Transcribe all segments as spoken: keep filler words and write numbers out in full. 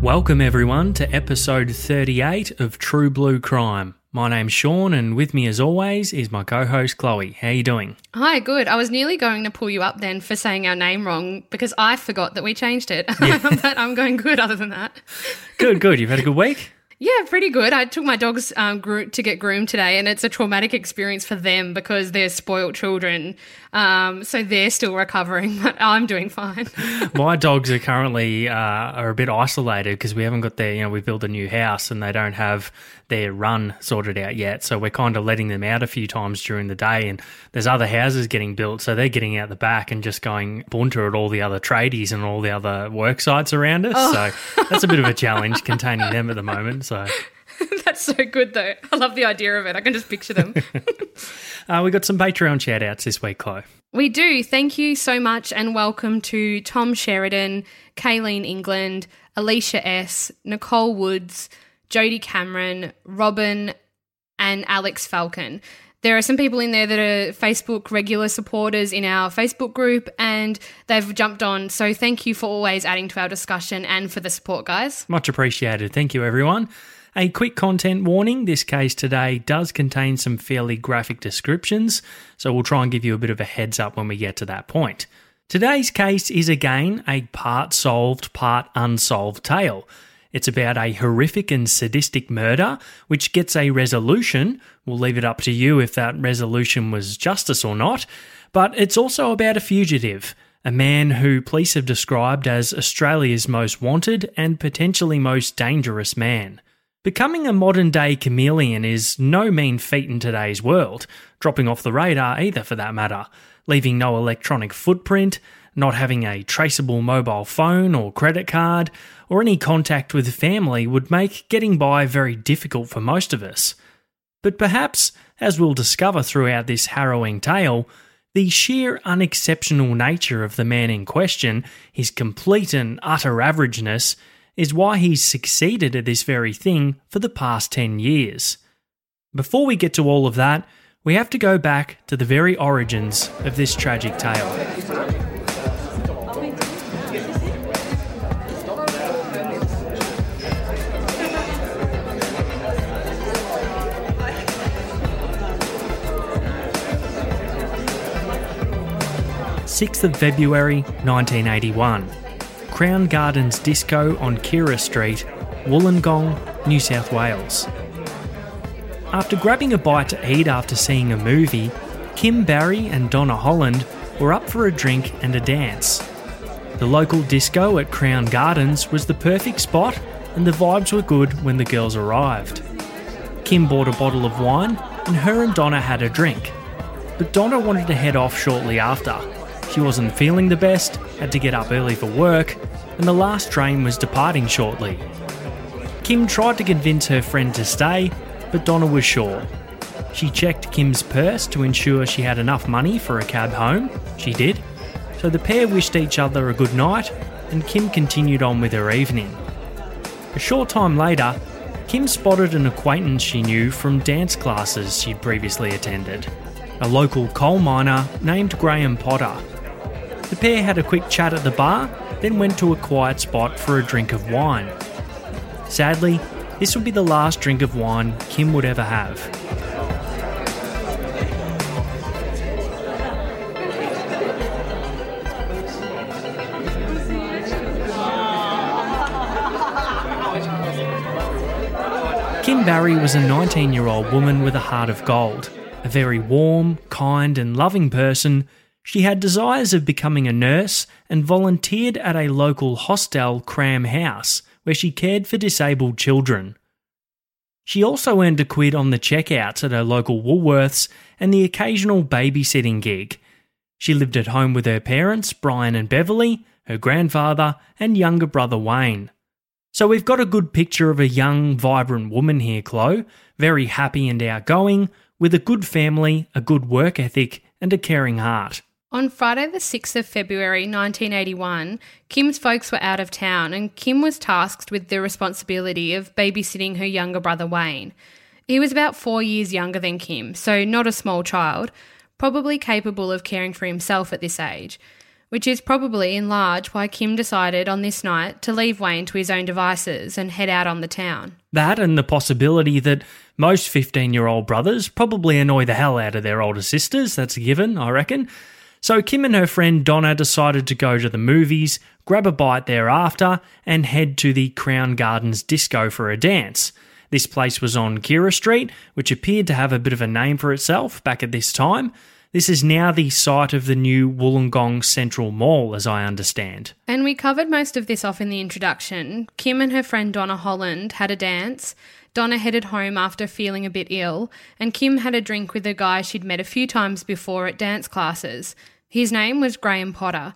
Welcome everyone to episode thirty-eight of True Blue Crime. My name's Sean and with me as always is my co-host Chloe. How are you doing? Hi, good. I was nearly going to pull you up then for saying our name wrong because I forgot that we changed it. Yeah. But I'm going good other than that. Good, good. You've had a good week? Yeah, pretty good. I took my dogs um, gro- to get groomed today and it's a traumatic experience for them because they're spoiled children. Um, so they're still recovering, but I'm doing fine. My dogs are currently uh, are a bit isolated because we haven't got their, you know, we built a new house and they don't have their run sorted out yet. So we're kind of letting them out a few times during the day and there's other houses getting built. So they're getting out the back and just going bunter at all the other tradies and all the other work sites around us. Oh. So that's a bit of a challenge containing them at the moment. So that's so good, though. I love the idea of it. I can just picture them. uh, we got some Patreon shout-outs this week, Chloe. We do. Thank you so much and welcome to Tom Sheridan, Kayleen England, Alicia S., Nicole Woods, Jodie Cameron, Robin and Alex Falcon. There are some people in there that are Facebook regular supporters in our Facebook group and they've jumped on. So thank you for always adding to our discussion and for the support, guys. Much appreciated. Thank you, everyone. A quick content warning, this case today does contain some fairly graphic descriptions, so we'll try and give you a bit of a heads up when we get to that point. Today's case is again a part-solved, part-unsolved tale. It's about a horrific and sadistic murder, which gets a resolution. We'll leave it up to you if that resolution was justice or not. But it's also about a fugitive, a man who police have described as Australia's most wanted and potentially most dangerous man. Becoming a modern-day chameleon is no mean feat in today's world, dropping off the radar either for that matter, leaving no electronic footprint, not having a traceable mobile phone or credit card, or any contact with family would make getting by very difficult for most of us. But perhaps, as we'll discover throughout this harrowing tale, the sheer unexceptional nature of the man in question, his complete and utter averageness, is why he's succeeded at this very thing for the past ten years. Before we get to all of that, we have to go back to the very origins of this tragic tale. sixth of February nineteen eighty-one, Crown Gardens Disco on Keira Street, Wollongong, New South Wales. After grabbing a bite to eat after seeing a movie, Kim Barry and Donna Holland were up for a drink and a dance. The local disco at Crown Gardens was the perfect spot and the vibes were good when the girls arrived. Kim bought a bottle of wine and her and Donna had a drink, but Donna wanted to head off shortly after. She wasn't feeling the best, had to get up early for work, and the last train was departing shortly. Kim tried to convince her friend to stay, but Donna was sure. She checked Kim's purse to ensure she had enough money for a cab home. She did. So the pair wished each other a good night, and Kim continued on with her evening. A short time later, Kim spotted an acquaintance she knew from dance classes she'd previously attended. a local coal miner named Graham Potter. The pair had a quick chat at the bar, then went to a quiet spot for a drink of wine. Sadly, this would be the last drink of wine Kim would ever have. Kim Barry was a nineteen-year-old woman with a heart of gold, a very warm, kind and loving person. She had desires of becoming a nurse and volunteered at a local hostel, Cram House, where she cared for disabled children. She also earned a quid on the checkouts at her local Woolworths and the occasional babysitting gig. She lived at home with her parents, Brian and Beverly, her grandfather and younger brother Wayne. So we've got a good picture of a young, vibrant woman here, Chloe, very happy and outgoing, with a good family, a good work ethic and a caring heart. On Friday the sixth of February nineteen eighty-one, Kim's folks were out of town and Kim was tasked with the responsibility of babysitting her younger brother Wayne. He was about four years younger than Kim, so not a small child, probably capable of caring for himself at this age, which is probably in large why Kim decided on this night to leave Wayne to his own devices and head out on the town. That and the possibility that most fifteen-year-old brothers probably annoy the hell out of their older sisters, that's a given, I reckon. So Kim and her friend Donna decided to go to the movies, grab a bite thereafter, and head to the Crown Gardens Disco for a dance. This place was on Keira Street, which appeared to have a bit of a name for itself back at this time. This is now the site of the new Wollongong Central Mall, as I understand. And we covered most of this off in the introduction. Kim and her friend Donna Holland had a dance, Donna headed home after feeling a bit ill, and Kim had a drink with a guy she'd met a few times before at dance classes. His name was Graham Potter.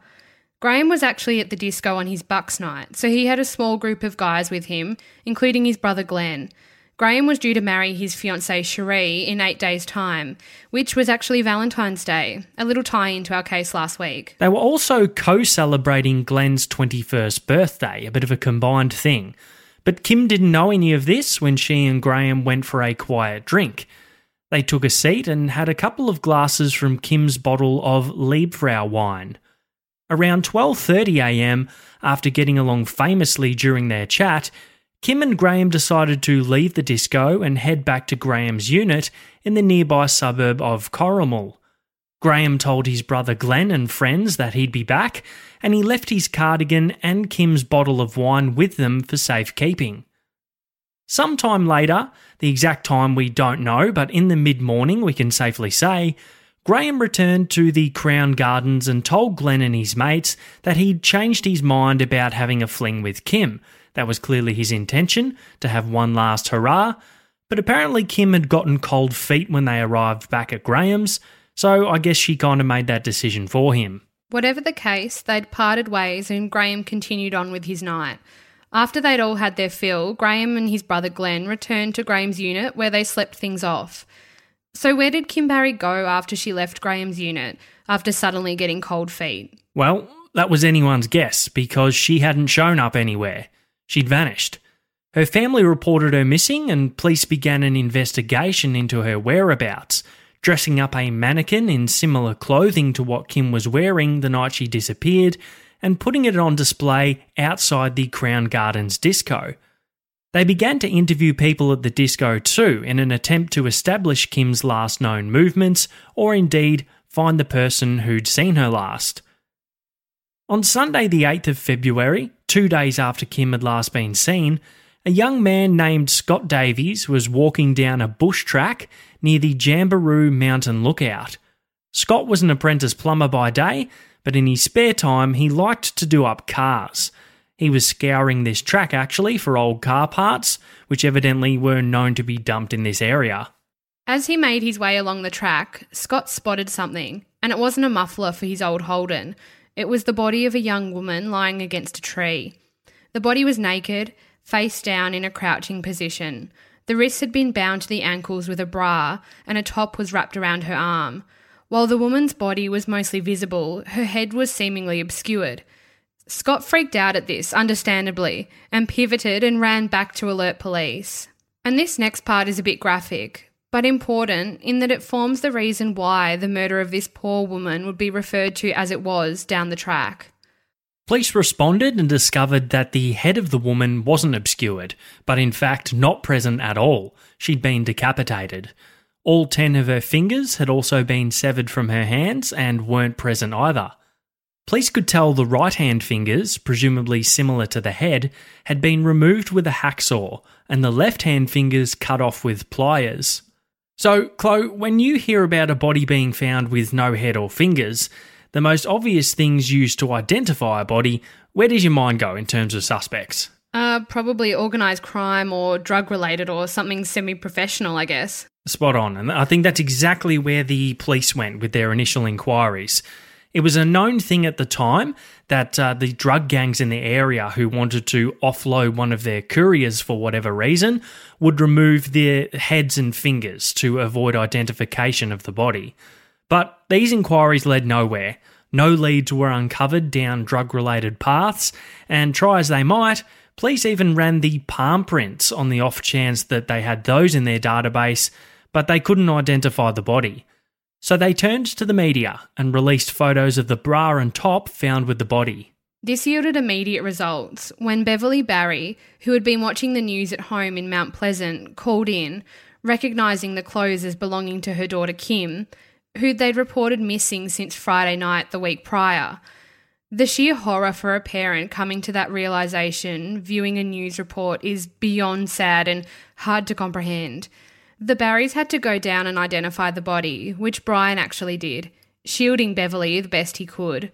Graham was actually at the disco on his Bucks night, so he had a small group of guys with him, including his brother Glenn. Graham was due to marry his fiancée Cherie in eight days' time, which was actually Valentine's Day, a little tie-in to our case last week. They were also co-celebrating Glenn's twenty-first birthday, a bit of a combined thing. But Kim didn't know any of this when she and Graham went for a quiet drink. They took a seat and had a couple of glasses from Kim's bottle of Liebfraumilch wine. Around twelve thirty a m, after getting along famously during their chat, Kim and Graham decided to leave the disco and head back to Graham's unit in the nearby suburb of Coromal. Graham told his brother Glenn and friends that he'd be back, and he left his cardigan and Kim's bottle of wine with them for safekeeping. Sometime later, the exact time we don't know, but in the mid-morning we can safely say, Graham returned to the Crown Gardens and told Glenn and his mates that he'd changed his mind about having a fling with Kim. That was clearly his intention, to have one last hurrah, but apparently Kim had gotten cold feet when they arrived back at Graham's, so I guess she kind of made that decision for him. Whatever the case, they'd parted ways and Graham continued on with his night. After they'd all had their fill, Graham and his brother Glenn returned to Graham's unit where they slept things off. So where did Kim Barry go after she left Graham's unit, after suddenly getting cold feet? Well, that was anyone's guess, because she hadn't shown up anywhere. She'd vanished. Her family reported her missing and police began an investigation into her whereabouts, dressing up a mannequin in similar clothing to what Kim was wearing the night she disappeared and putting it on display outside the Crown Gardens Disco. They began to interview people at the disco too in an attempt to establish Kim's last known movements or indeed find the person who'd seen her last. On Sunday the eighth of February, two days after Kim had last been seen, a young man named Scott Davies was walking down a bush track near the Jamboree Mountain Lookout. Scott was an apprentice plumber by day, but in his spare time he liked to do up cars. He was scouring this track actually for old car parts, which evidently were known to be dumped in this area. As he made his way along the track, Scott spotted something, and it wasn't a muffler for his old Holden. It was the body of a young woman lying against a tree. The body was naked, face down in a crouching position. The wrists had been bound to the ankles with a bra and a top was wrapped around her arm. While the woman's body was mostly visible, her head was seemingly obscured. Scott freaked out at this, understandably, and pivoted and ran back to alert police. And this next part is a bit graphic, but important in that it forms the reason why the murder of this poor woman would be referred to as it was down the track. Police responded and discovered that the head of the woman wasn't obscured, but in fact not present at all. She'd been decapitated. All ten of her fingers had also been severed from her hands and weren't present either. Police could tell the right-hand fingers, presumably similar to the head, had been removed with a hacksaw, and the left-hand fingers cut off with pliers. So, Chloe, when you hear about a body being found with no head or fingers, the most obvious things used to identify a body, where does your mind go in terms of suspects? Uh, probably organised crime or drug-related or something semi-professional, I guess. Spot on, and I think that's exactly where the police went with their initial inquiries. It was a known thing at the time that uh, the drug gangs in the area who wanted to offload one of their couriers for whatever reason would remove their heads and fingers to avoid identification of the body. But these inquiries led nowhere. No leads were uncovered down drug-related paths, and try as they might, police even ran the palm prints on the off chance that they had those in their database, but they couldn't identify the body. So they turned to the media and released photos of the bra and top found with the body. This yielded immediate results when Beverly Barry, who had been watching the news at home in Mount Pleasant, called in, recognising the clothes as belonging to her daughter Kim, who they'd reported missing since Friday night the week prior. The sheer horror for a parent coming to that realisation, viewing a news report, is beyond sad and hard to comprehend. The Barrys had to go down and identify the body, which Brian actually did, shielding Beverly the best he could.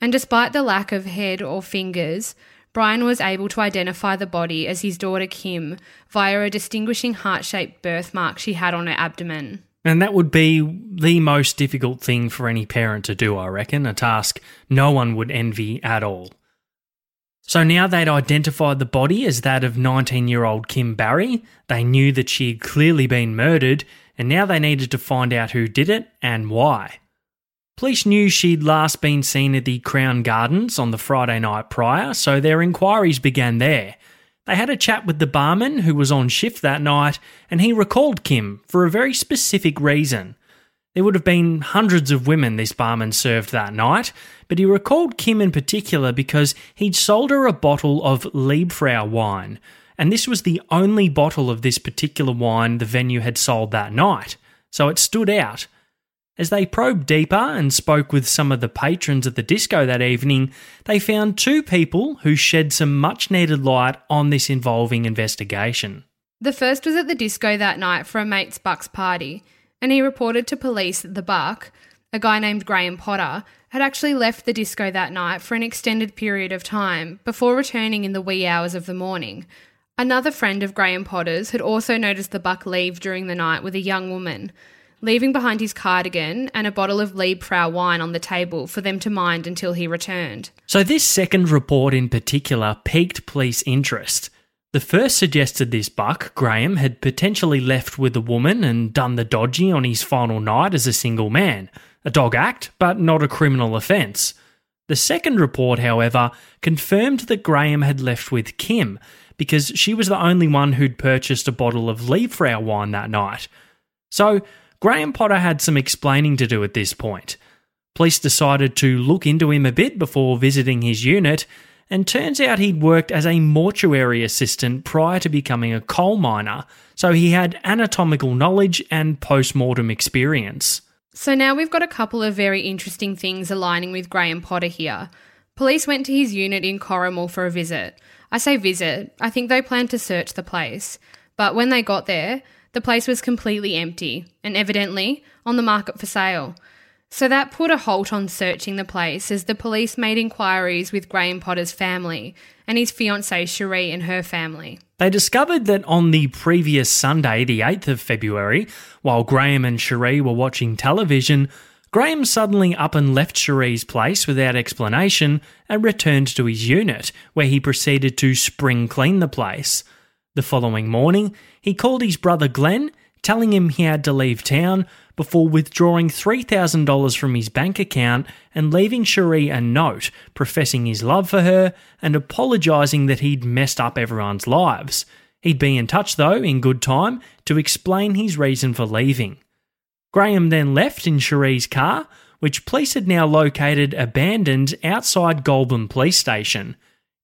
And despite the lack of head or fingers, Brian was able to identify the body as his daughter Kim via a distinguishing heart-shaped birthmark she had on her abdomen. And that would be the most difficult thing for any parent to do, I reckon, a task no one would envy at all. So now they'd identified the body as that of nineteen-year-old Kim Barry, they knew that she had clearly been murdered, and now they needed to find out who did it and why. Police knew she'd last been seen at the Crown Gardens on the Friday night prior, so their inquiries began there. They had a chat with the barman who was on shift that night, and he recalled Kim for a very specific reason. There would have been hundreds of women this barman served that night, but he recalled Kim in particular because he'd sold her a bottle of Liebfraumilch wine, and this was the only bottle of this particular wine the venue had sold that night, so it stood out. As they probed deeper and spoke with some of the patrons at the disco that evening, they found two people who shed some much-needed light on this involving investigation. The first was at the disco that night for a mate's bucks party, and he reported to police that the buck, a guy named Graham Potter, had actually left the disco that night for an extended period of time before returning in the wee hours of the morning. Another friend of Graham Potter's had also noticed the buck leave during the night with a young woman, leaving behind his cardigan and a bottle of Liebfrau wine on the table for them to mind until he returned. So this second report in particular piqued police interest. The first suggested this buck, Graham, had potentially left with a woman and done the dodgy on his final night as a single man. A dog act, but not a criminal offence. The second report, however, confirmed that Graham had left with Kim, because she was the only one who'd purchased a bottle of Liebfrau wine that night. So, Graham Potter had some explaining to do at this point. Police decided to look into him a bit before visiting his unit, and turns out he'd worked as a mortuary assistant prior to becoming a coal miner, so he had anatomical knowledge and post-mortem experience. So now we've got a couple of very interesting things aligning with Graham Potter here. Police went to his unit in Coromal for a visit. I say visit, I think they planned to search the place. But when they got there, the place was completely empty and evidently on the market for sale. So that put a halt on searching the place as the police made inquiries with Graham Potter's family and his fiancée Cherie and her family. They discovered that on the previous Sunday, the eighth of February, while Graham and Cherie were watching television, Graham suddenly up and left Cherie's place without explanation and returned to his unit, where he proceeded to spring clean the place. The following morning, he called his brother Glenn, telling him he had to leave town, before withdrawing three thousand dollars from his bank account and leaving Cherie a note professing his love for her and apologising that he'd messed up everyone's lives. He'd be in touch, though, in good time to explain his reason for leaving. Graham then left in Cherie's car, which police had now located abandoned outside Goulburn Police Station.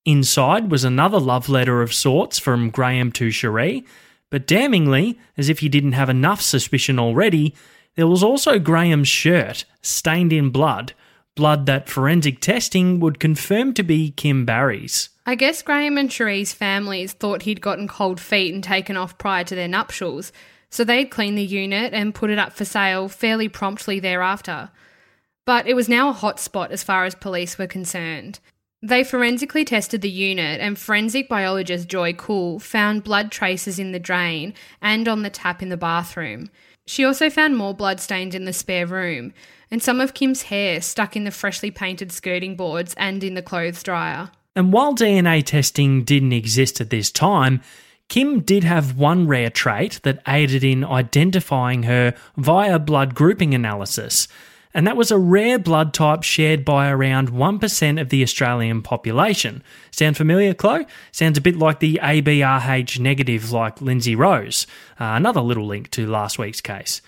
Inside was another love letter of sorts from Graham to Cherie, but damningly, as if he didn't have enough suspicion already, there was also Graham's shirt, stained in blood, blood that forensic testing would confirm to be Kim Barry's. I guess Graham and Cherie's families thought he'd gotten cold feet and taken off prior to their nuptials, so they'd cleaned the unit and put it up for sale fairly promptly thereafter. But it was now a hot spot as far as police were concerned. They forensically tested the unit, and forensic biologist Joy Cool found blood traces in the drain and on the tap in the bathroom. She also found more blood stains in the spare room, and some of Kim's hair stuck in the freshly painted skirting boards and in the clothes dryer. And while D N A testing didn't exist at this time, Kim did have one rare trait that aided in identifying her via blood grouping analysis, and that was a rare blood type shared by around one percent of the Australian population. Sound familiar, Chloe? Sounds a bit like the A B R H negative like Lindsay Rose, uh, another little link to last week's case.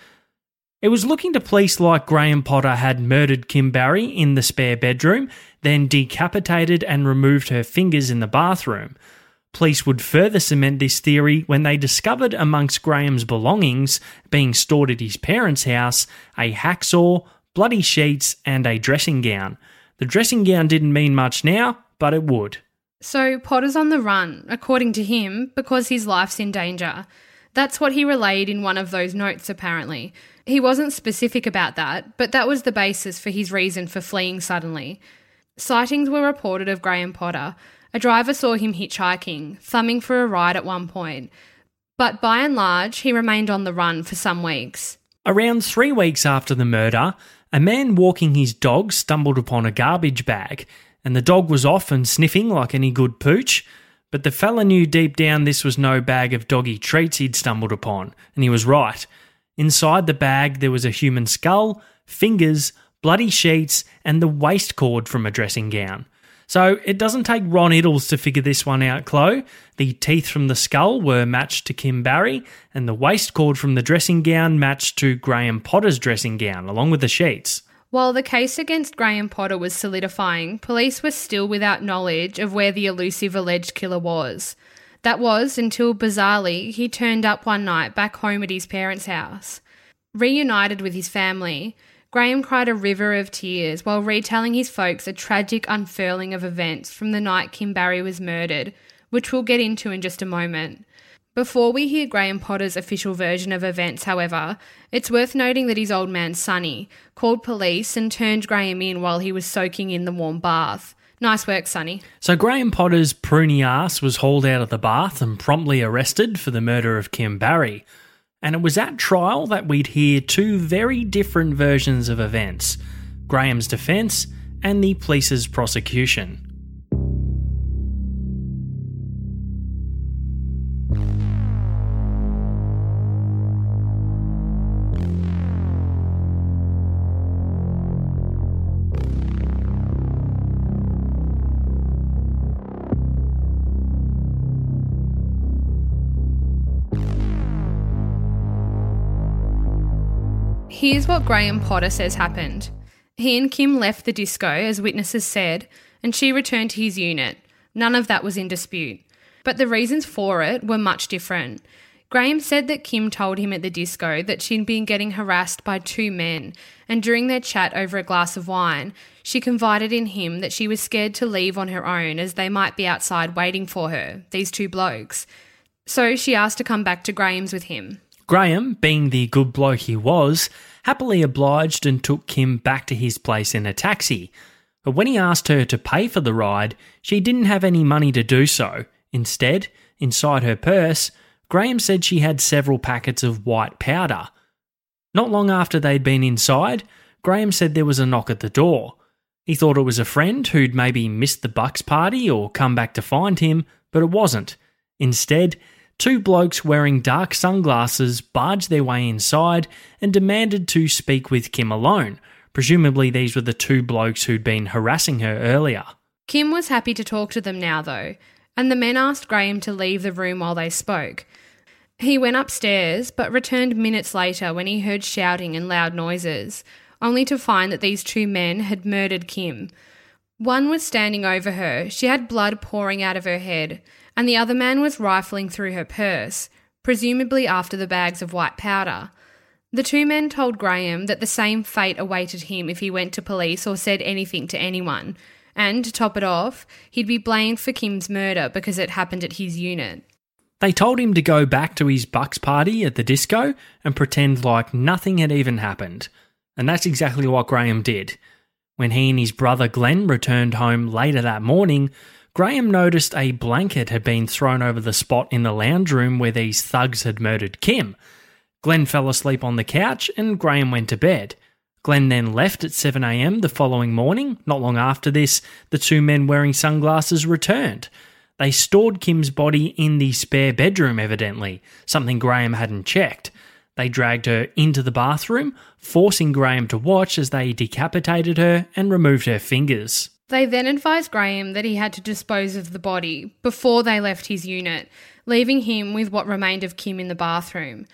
It was looking to police like Graham Potter had murdered Kim Barry in the spare bedroom, then decapitated and removed her fingers in the bathroom. Police would further cement this theory when they discovered amongst Graham's belongings, being stored at his parents' house, a hacksaw, bloody sheets and a dressing gown. The dressing gown didn't mean much now, but it would. So Potter's on the run, according to him, because his life's in danger. That's what he relayed in one of those notes, apparently. He wasn't specific about that, but that was the basis for his reason for fleeing suddenly. Sightings were reported of Graham Potter. A driver saw him hitchhiking, thumbing for a ride at one point, but by and large he remained on the run for some weeks. Around three weeks after the murder, a man walking his dog stumbled upon a garbage bag, and the dog was off and sniffing like any good pooch, but the fella knew deep down this was no bag of doggy treats he'd stumbled upon, and he was right. Inside the bag there was a human skull, fingers, bloody sheets, and the waist cord from a dressing gown. So it doesn't take Ron Iddles to figure this one out, Chloe. The teeth from the skull were matched to Kim Barry, and the waist cord from the dressing gown matched to Graham Potter's dressing gown, along with the sheets. While the case against Graham Potter was solidifying, police were still without knowledge of where the elusive alleged killer was. That was until, bizarrely, he turned up one night back home at his parents' house. Reunited with his family, Graham cried a river of tears while retelling his folks a tragic unfurling of events from the night Kim Barry was murdered, which we'll get into in just a moment. Before we hear Graham Potter's official version of events, however, it's worth noting that his old man Sonny called police and turned Graham in while he was soaking in the warm bath. Nice work, Sonny. So Graham Potter's pruny ass was hauled out of the bath and promptly arrested for the murder of Kim Barry. And it was at trial that we'd hear two very different versions of events, Graham's defence and the police's prosecution. Here's what Graham Potter says happened. He and Kim left the disco, as witnesses said, and she returned to his unit. None of that was in dispute. But the reasons for it were much different. Graham said that Kim told him at the disco that she'd been getting harassed by two men, and during their chat over a glass of wine, she confided in him that she was scared to leave on her own as they might be outside waiting for her, these two blokes. So she asked to come back to Graham's with him. Graham, being the good bloke he was, happily obliged and took Kim back to his place in a taxi. But when he asked her to pay for the ride, she didn't have any money to do so. Instead, inside her purse, Graham said she had several packets of white powder. Not long after they'd been inside, Graham said there was a knock at the door. He thought it was a friend who'd maybe missed the bucks party or come back to find him, but it wasn't. Instead, two blokes wearing dark sunglasses barged their way inside and demanded to speak with Kim alone. Presumably these were the two blokes who'd been harassing her earlier. Kim was happy to talk to them now, though, and the men asked Graham to leave the room while they spoke. He went upstairs but returned minutes later when he heard shouting and loud noises, only to find that these two men had murdered Kim. One was standing over her, she had blood pouring out of her head, and the other man was rifling through her purse, presumably after the bags of white powder. The two men told Graham that the same fate awaited him if he went to police or said anything to anyone, and, to top it off, he'd be blamed for Kim's murder because it happened at his unit. They told him to go back to his bucks party at the disco and pretend like nothing had even happened. And that's exactly what Graham did. When he and his brother Glenn returned home later that morning, Graham noticed a blanket had been thrown over the spot in the lounge room where these thugs had murdered Kim. Glenn fell asleep on the couch and Graham went to bed. Glenn then left at seven a.m. the following morning. Not long after this, the two men wearing sunglasses returned. They stored Kim's body in the spare bedroom, evidently, something Graham hadn't checked. They dragged her into the bathroom, forcing Graham to watch as they decapitated her and removed her fingers. They then advised Graham that he had to dispose of the body before they left his unit, leaving him with what remained of Kim in the bathroom.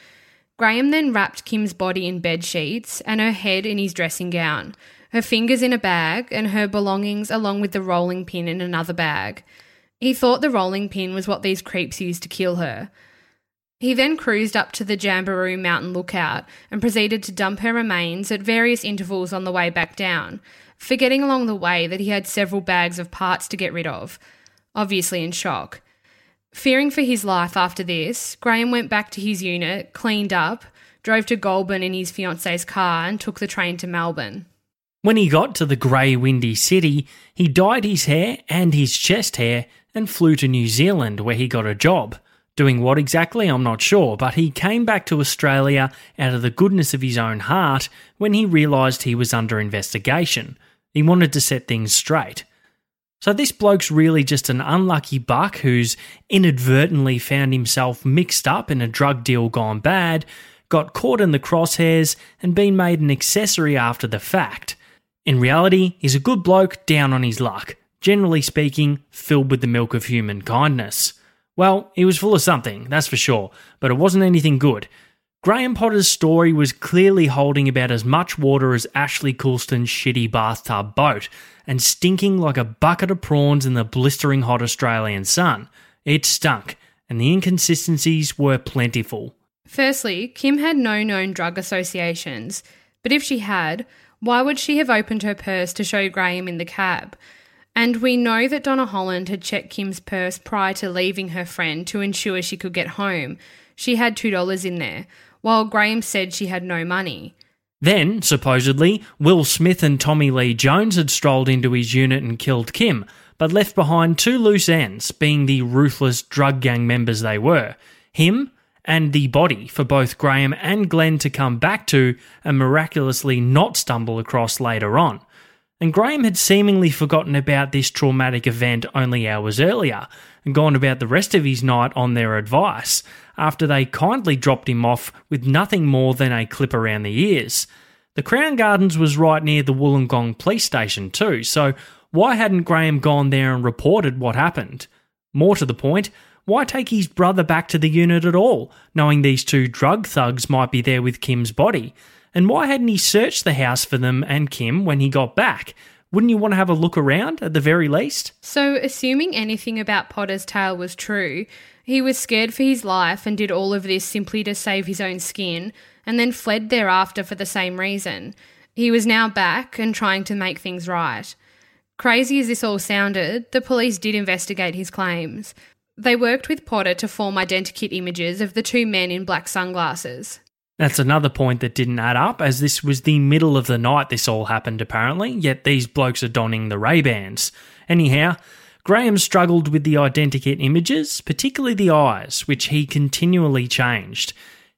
Graham then wrapped Kim's body in bed sheets and her head in his dressing gown, her fingers in a bag and her belongings along with the rolling pin in another bag. He thought the rolling pin was what these creeps used to kill her. He then cruised up to the Jamboree Mountain Lookout and proceeded to dump her remains at various intervals on the way back down, forgetting along the way that he had several bags of parts to get rid of, obviously in shock. Fearing for his life after this, Graham went back to his unit, cleaned up, drove to Goulburn in his fiancée's car and took the train to Melbourne. When he got to the grey, windy city, he dyed his hair and his chest hair and flew to New Zealand where he got a job. Doing what exactly, I'm not sure, but he came back to Australia out of the goodness of his own heart when he realised he was under investigation. He wanted to set things straight. So this bloke's really just an unlucky buck who's inadvertently found himself mixed up in a drug deal gone bad, got caught in the crosshairs and been made an accessory after the fact. In reality, he's a good bloke down on his luck, generally speaking, filled with the milk of human kindness. Well, he was full of something, that's for sure, but it wasn't anything good. Graham Potter's story was clearly holding about as much water as Ashley Coulston's shitty bathtub boat, and stinking like a bucket of prawns in the blistering hot Australian sun. It stunk, and the inconsistencies were plentiful. Firstly, Kim had no known drug associations, but if she had, why would she have opened her purse to show Graham in the cab? And we know that Donna Holland had checked Kim's purse prior to leaving her friend to ensure she could get home. She had two dollars in there, while Graham said she had no money. Then, supposedly, Will Smith and Tommy Lee Jones had strolled into his unit and killed Kim, but left behind two loose ends, being the ruthless drug gang members they were. Him and the body for both Graham and Glenn to come back to and miraculously not stumble across later on. And Graham had seemingly forgotten about this traumatic event only hours earlier and gone about the rest of his night on their advice after they kindly dropped him off with nothing more than a clip around the ears. The Crown Gardens was right near the Wollongong police station too, so why hadn't Graham gone there and reported what happened? More to the point, why take his brother back to the unit at all, knowing these two drug thugs might be there with Kim's body? And why hadn't he searched the house for them and Kim when he got back? Wouldn't you want to have a look around at the very least? So, assuming anything about Potter's tale was true, he was scared for his life and did all of this simply to save his own skin and then fled thereafter for the same reason. He was now back and trying to make things right. Crazy as this all sounded, the police did investigate his claims. They worked with Potter to form identikit images of the two men in black sunglasses. That's another point that didn't add up, as this was the middle of the night this all happened apparently, yet these blokes are donning the Ray-Bans. Anyhow, Graham struggled with the identikit images, particularly the eyes, which he continually changed.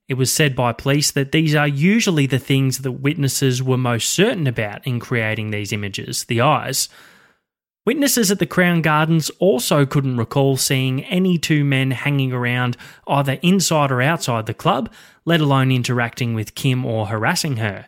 It was said by police that these are usually the things that witnesses were most certain about in creating these images, the eyes. Witnesses at the Crown Gardens also couldn't recall seeing any two men hanging around either inside or outside the club, let alone interacting with Kim or harassing her.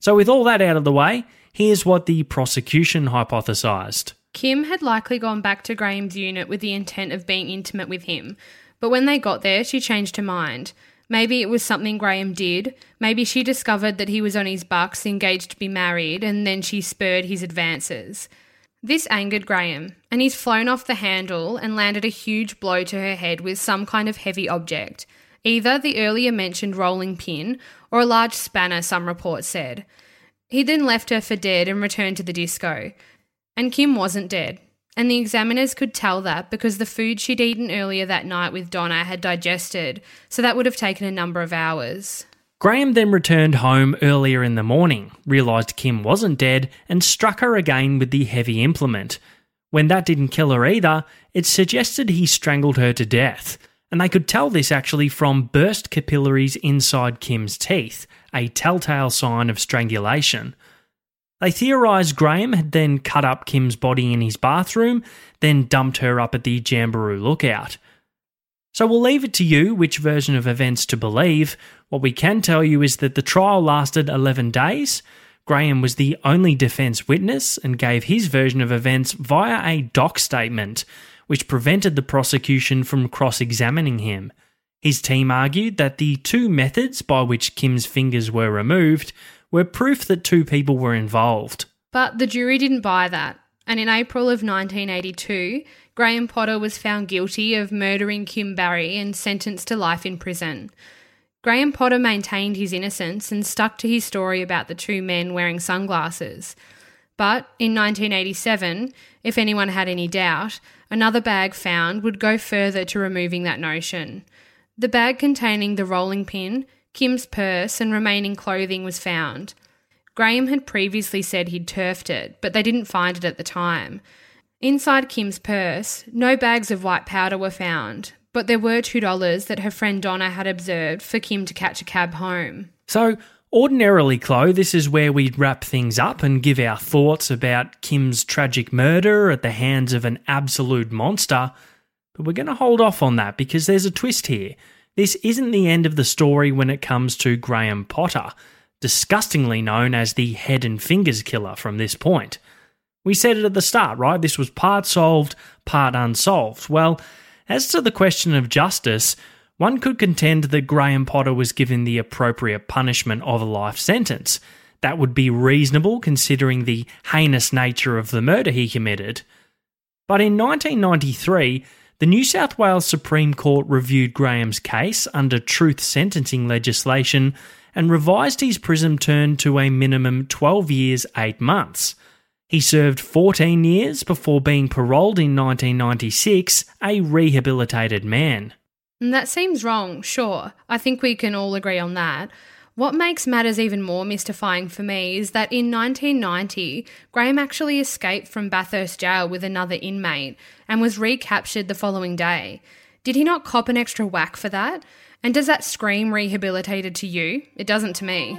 So with all that out of the way, here's what the prosecution hypothesised. Kim had likely gone back to Graham's unit with the intent of being intimate with him, but when they got there, she changed her mind. Maybe it was something Graham did. Maybe she discovered that he was on his bucks, engaged to be married, and then she spurred his advances. This angered Graham, and he's flown off the handle and landed a huge blow to her head with some kind of heavy object, either the earlier mentioned rolling pin or a large spanner, some reports said. He then left her for dead and returned to the disco. And Kim wasn't dead, and the examiners could tell that because the food she'd eaten earlier that night with Donna had digested, so that would have taken a number of hours. Graham then returned home earlier in the morning, realised Kim wasn't dead, and struck her again with the heavy implement. When that didn't kill her either, it suggested he strangled her to death, and they could tell this actually from burst capillaries inside Kim's teeth, a telltale sign of strangulation. They theorised Graham had then cut up Kim's body in his bathroom, then dumped her up at the Jamboree Lookout. So we'll leave it to you which version of events to believe. What we can tell you is that the trial lasted eleven days. Graham was the only defence witness and gave his version of events via a doc statement, which prevented the prosecution from cross-examining him. His team argued that the two methods by which Kim's fingers were removed were proof that two people were involved. But the jury didn't buy that, and in April of nineteen eighty-two, Graham Potter was found guilty of murdering Kim Barry and sentenced to life in prison. Graham Potter maintained his innocence and stuck to his story about the two men wearing sunglasses. But in nineteen eighty-seven, if anyone had any doubt, another bag found would go further to removing that notion. The bag containing the rolling pin, Kim's purse and remaining clothing was found. Graham had previously said he'd turfed it, but they didn't find it at the time. Inside Kim's purse, no bags of white powder were found, but there were two dollars that her friend Donna had observed for Kim to catch a cab home. So, ordinarily, Chloe, this is where we'd wrap things up and give our thoughts about Kim's tragic murder at the hands of an absolute monster, but we're going to hold off on that because there's a twist here. This isn't the end of the story when it comes to Graham Potter, disgustingly known as the head and fingers killer from this point. We said it at the start, right? This was part solved, part unsolved. Well, as to the question of justice, one could contend that Graham Potter was given the appropriate punishment of a life sentence. That would be reasonable considering the heinous nature of the murder he committed. But in nineteen ninety-three, the New South Wales Supreme Court reviewed Graham's case under truth sentencing legislation and revised his prison term to a minimum twelve years, eight months. He served fourteen years before being paroled in nineteen ninety-six, a rehabilitated man. And that seems wrong, sure. I think we can all agree on that. What makes matters even more mystifying for me is that in nineteen ninety, Graham actually escaped from Bathurst Jail with another inmate and was recaptured the following day. Did he not cop an extra whack for that? And does that scream rehabilitated to you? It doesn't to me.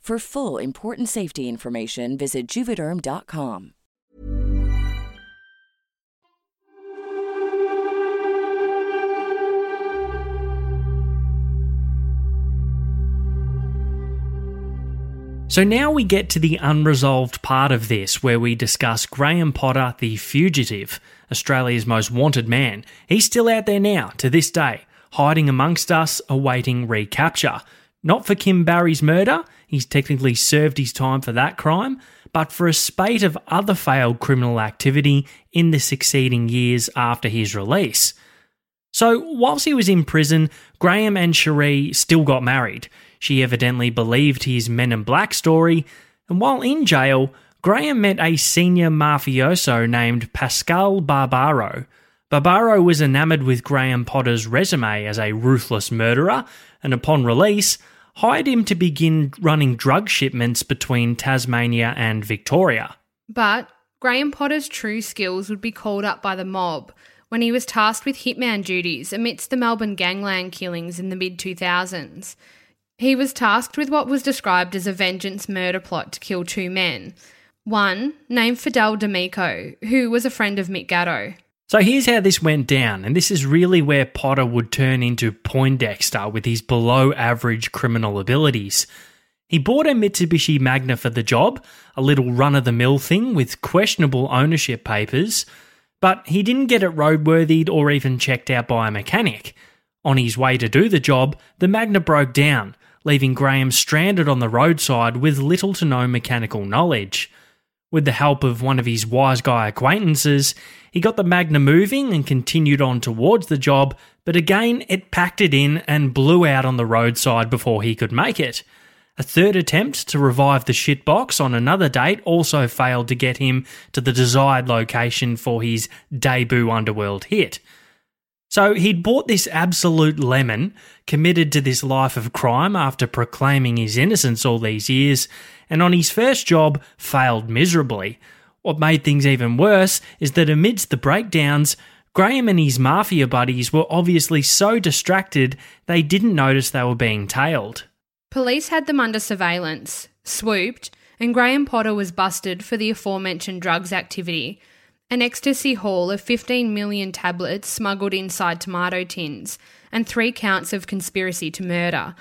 For full, important safety information, visit Juvederm dot com. So now we get to the unresolved part of this, where we discuss Graham Potter, the fugitive, Australia's most wanted man. He's still out there now, to this day, hiding amongst us, awaiting recapture. Not for Kim Barry's murder, he's technically served his time for that crime, but for a spate of other failed criminal activity in the succeeding years after his release. So, whilst he was in prison, Graham and Cherie still got married. She evidently believed his Men in Black story, and while in jail, Graham met a senior mafioso named Pascal Barbaro. Barbaro was enamoured with Graham Potter's resume as a ruthless murderer, and upon release, hired him to begin running drug shipments between Tasmania and Victoria. But Graham Potter's true skills would be called up by the mob when he was tasked with hitman duties amidst the Melbourne gangland killings in the mid two thousands. He was tasked with what was described as a vengeance murder plot to kill two men. One, named Fidel D'Amico, who was a friend of Mick Gatto. So here's how this went down, and this is really where Potter would turn into Poindexter with his below-average criminal abilities. He bought a Mitsubishi Magna for the job, a little run-of-the-mill thing with questionable ownership papers, but he didn't get it roadworthied or even checked out by a mechanic. On his way to do the job, the Magna broke down, leaving Graham stranded on the roadside with little to no mechanical knowledge. With the help of one of his wise guy acquaintances, he got the Magna moving and continued on towards the job, but again it packed it in and blew out on the roadside before he could make it. A third attempt to revive the shitbox on another date also failed to get him to the desired location for his debut underworld hit. So he'd bought this absolute lemon, committed to this life of crime after proclaiming his innocence all these years, and on his first job failed miserably. What made things even worse is that amidst the breakdowns, Graham and his mafia buddies were obviously so distracted they didn't notice they were being tailed. Police had them under surveillance, swooped, and Graham Potter was busted for the aforementioned drugs activity, an ecstasy haul of fifteen million tablets smuggled inside tomato tins, and three counts of conspiracy to murder.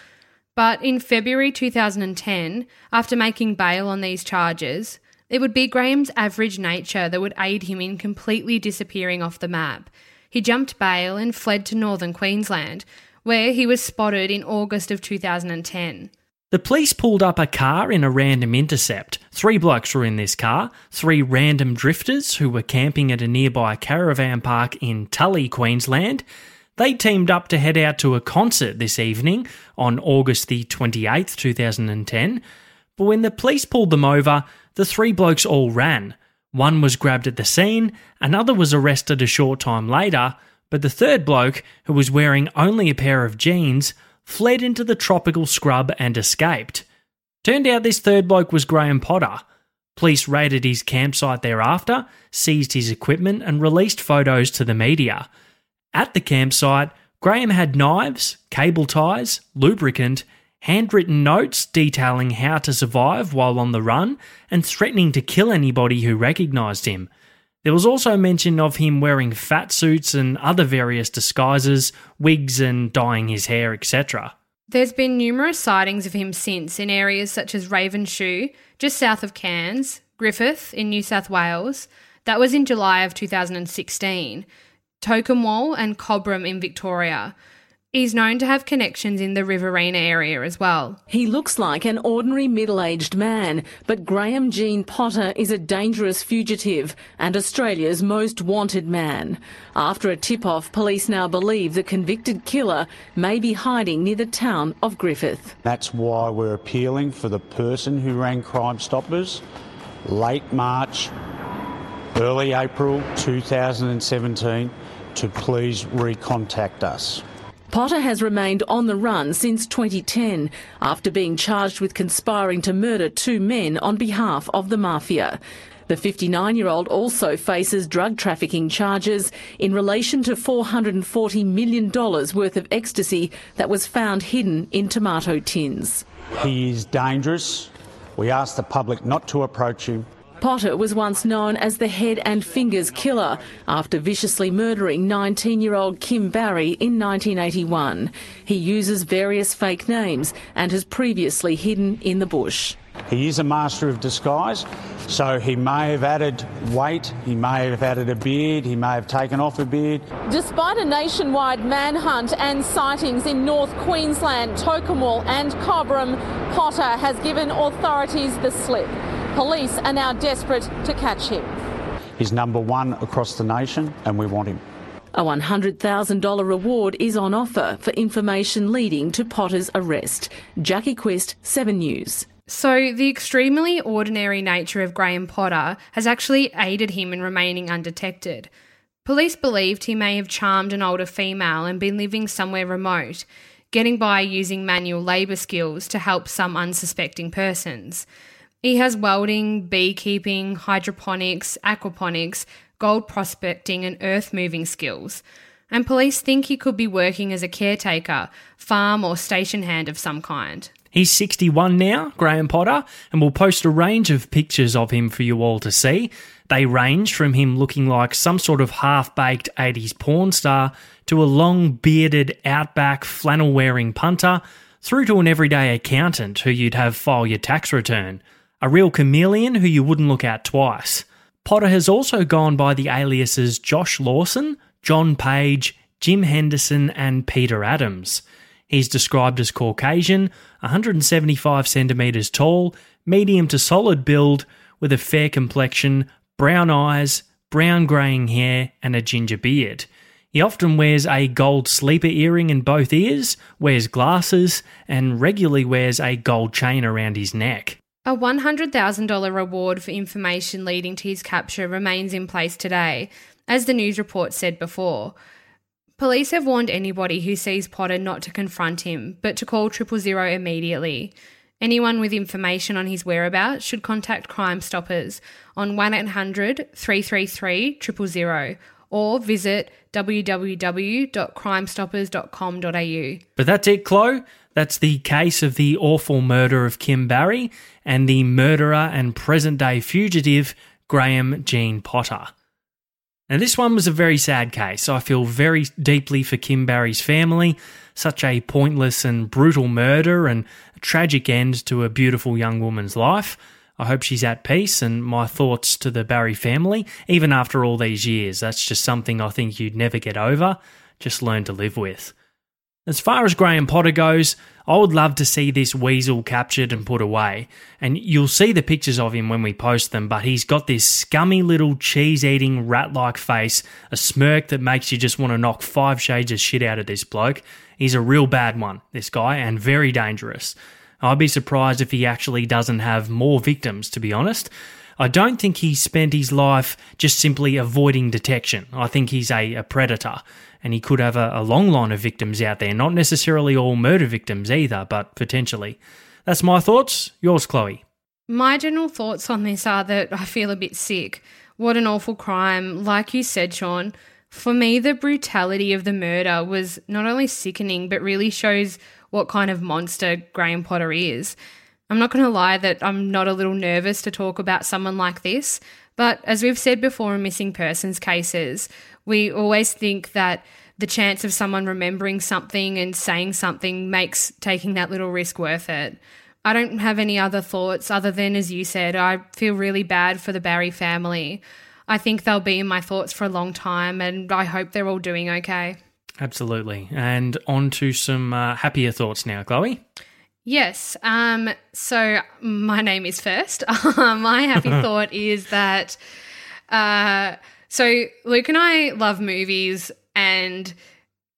But in February two thousand ten, after making bail on these charges, it would be Graham's average nature that would aid him in completely disappearing off the map. He jumped bail and fled to northern Queensland, where he was spotted in August of two thousand ten. The police pulled up a car in a random intercept. Three blokes were in this car, three random drifters who were camping at a nearby caravan park in Tully, Queensland. They teamed up to head out to a concert this evening on August the twenty-eighth, twenty ten. But when the police pulled them over, the three blokes all ran. One was grabbed at the scene, another was arrested a short time later, but the third bloke, who was wearing only a pair of jeans, fled into the tropical scrub and escaped. Turned out this third bloke was Graham Potter. Police raided his campsite thereafter, seized his equipment and released photos to the media. At the campsite, Graham had knives, cable ties, lubricant, handwritten notes detailing how to survive while on the run and threatening to kill anybody who recognised him. There was also mention of him wearing fat suits and other various disguises, wigs and dyeing his hair, et cetera. There's been numerous sightings of him since in areas such as Ravenshoe, just south of Cairns, Griffith in New South Wales, that was in July of two thousand sixteen, Coromal and Cobram in Victoria. He's known to have connections in the Riverina area as well. He looks like an ordinary middle-aged man, but Graham Gene Potter is a dangerous fugitive and Australia's most wanted man. After a tip-off, police now believe the convicted killer may be hiding near the town of Griffith. That's why we're appealing for the person who rang Crime Stoppers late March, early April two thousand seventeen to please recontact us. Potter has remained on the run since twenty ten after being charged with conspiring to murder two men on behalf of the mafia. The fifty-nine-year-old also faces drug trafficking charges in relation to four hundred forty million dollars worth of ecstasy that was found hidden in tomato tins. He is dangerous. We ask the public not to approach him. Potter was once known as the head and fingers killer after viciously murdering nineteen-year-old Kim Barry in nineteen eighty-one. He uses various fake names and has previously hidden in the bush. He is a master of disguise, so he may have added weight, he may have added a beard, he may have taken off a beard. Despite a nationwide manhunt and sightings in North Queensland, Tookamal and Cobram, Potter has given authorities the slip. Police are now desperate to catch him. He's number one across the nation and we want him. A one hundred thousand dollars reward is on offer for information leading to Potter's arrest. Jackie Quist, Seven News. So the extremely ordinary nature of Graham Potter has actually aided him in remaining undetected. Police believed he may have charmed an older female and been living somewhere remote, getting by using manual labour skills to help some unsuspecting persons. He has welding, beekeeping, hydroponics, aquaponics, gold prospecting and earth-moving skills, and police think he could be working as a caretaker, farm or station hand of some kind. He's sixty-one now, Graham Potter, and we'll post a range of pictures of him for you all to see. They range from him looking like some sort of half-baked eighties porn star to a long-bearded, outback, flannel-wearing punter, through to an everyday accountant who you'd have file your tax return, a real chameleon who you wouldn't look at twice. Potter has also gone by the aliases Josh Lawson, John Page, Jim Henderson and Peter Adams. He's described as Caucasian, one hundred seventy-five centimetres tall, medium to solid build, with a fair complexion, brown eyes, brown greying hair and a ginger beard. He often wears a gold sleeper earring in both ears, wears glasses and regularly wears a gold chain around his neck. A one hundred thousand dollars reward for information leading to his capture remains in place today, as the news report said before. Police have warned anybody who sees Potter not to confront him, but to call triple zero immediately. Anyone with information on his whereabouts should contact Crime Stoppers on one eight hundred, three three three, zero zero zero or visit w w w dot crime stoppers dot com dot a u. But that's it, Chloe. That's the case of the awful murder of Kim Barry and the murderer and present-day fugitive Graham Gene Potter. Now, this one was a very sad case. I feel very deeply for Kim Barry's family. Such a pointless and brutal murder and a tragic end to a beautiful young woman's life. I hope she's at peace, and my thoughts to the Barry family, even after all these years. That's just something I think you'd never get over. Just learn to live with. As far as Graham Potter goes, I would love to see this weasel captured and put away. And you'll see the pictures of him when we post them, but he's got this scummy little cheese-eating rat-like face, a smirk that makes you just want to knock five shades of shit out of this bloke. He's a real bad one, this guy, and very dangerous. I'd be surprised if he actually doesn't have more victims, to be honest. I don't think he spent his life just simply avoiding detection. I think he's a, a predator, and he could have a, a long line of victims out there, not necessarily all murder victims either, but potentially. That's my thoughts. Yours, Chloe. My general thoughts on this are that I feel a bit sick. What an awful crime. Like you said, Sean, for me the brutality of the murder was not only sickening but really shows what kind of monster Graham Potter is. I'm not going to lie that I'm not a little nervous to talk about someone like this, but as we've said before in missing persons cases, we always think that the chance of someone remembering something and saying something makes taking that little risk worth it. I don't have any other thoughts other than, as you said, I feel really bad for the Barry family. I think they'll be in my thoughts for a long time and I hope they're all doing okay. Absolutely. And on to some uh, happier thoughts now, Chloe. Yes, um, so my name is first. My happy thought is that, uh, so Luke and I love movies and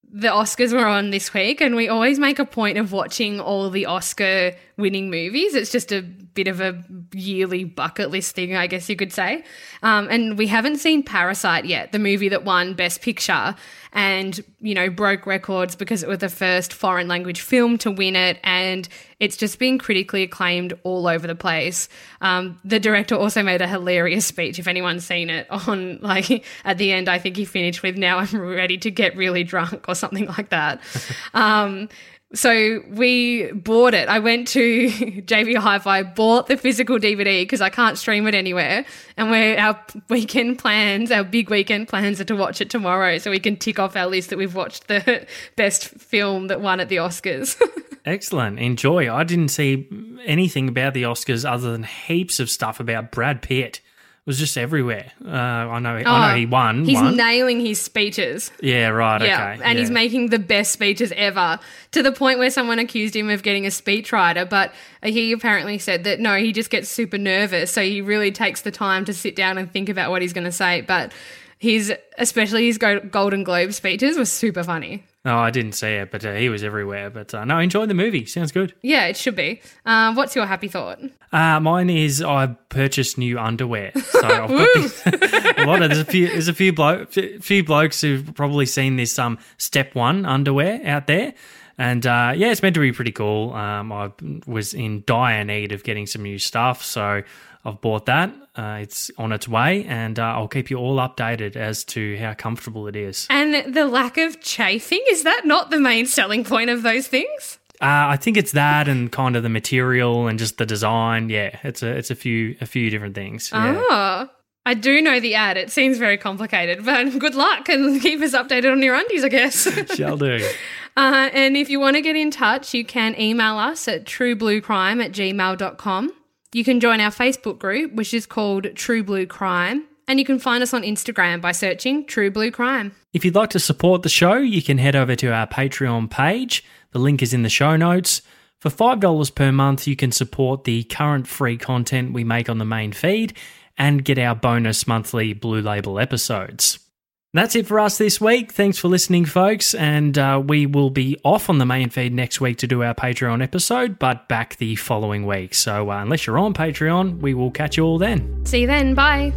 the Oscars were on this week and we always make a point of watching all the Oscar-winning movies. It's just a bit of a yearly bucket list thing, I guess you could say. Um, and we haven't seen Parasite yet, the movie that won Best Picture and, you know, broke records because it was the first foreign language film to win it and it's just been critically acclaimed all over the place. Um, the director also made a hilarious speech, if anyone's seen it, on like at the end I think he finished with, "Now I'm ready to get really drunk," or something like that. um, so we bought it. I went to J B Hi-Fi, bought the physical D V D because I can't stream it anywhere, and we're, our weekend plans, our big weekend plans are to watch it tomorrow so we can tick off our list that we've watched the best film that won at the Oscars. Excellent. Enjoy. I didn't see anything about the Oscars other than heaps of stuff about Brad Pitt. It was just everywhere. Uh, I know oh, I know he won. He's won. nailing his speeches. Yeah, right, yeah. okay. And yeah. he's making the best speeches ever, to the point where someone accused him of getting a speechwriter, but he apparently said that, no, he just gets super nervous, so he really takes the time to sit down and think about what he's going to say. But his, especially his Golden Globe speeches were super funny. Oh, I didn't see it, but uh, he was everywhere. But uh, no, I enjoyed the movie. Sounds good. Yeah, it should be. Uh, what's your happy thought? Uh, mine is I purchased new underwear. So I've got these, a lot of there's a few there's a few blo- few blokes who've probably seen this um step one underwear out there, and uh, yeah, it's meant to be pretty cool. Um, I was in dire need of getting some new stuff, so I've bought that. Uh, it's on its way, and uh, I'll keep you all updated as to how comfortable it is. And the lack of chafing, is that not the main selling point of those things? Uh, I think it's that, and kind of the material and just the design. Yeah, it's a it's a few a few different things. Yeah. Oh, I do know the ad. It seems very complicated, but good luck and keep us updated on your undies, I guess. Shall do. Uh, and if you want to get in touch, you can email us at true blue crime at gmail dot com. You can join our Facebook group, which is called True Blue Crime, and you can find us on Instagram by searching True Blue Crime. If you'd like to support the show, you can head over to our Patreon page. The link is in the show notes. For five dollars per month, you can support the current free content we make on the main feed and get our bonus monthly Blue Label episodes. That's it for us this week. Thanks for listening, folks, and uh, we will be off on the main feed next week to do our Patreon episode, but back the following week. So uh, unless you're on Patreon, we will catch you all then. See you then. Bye.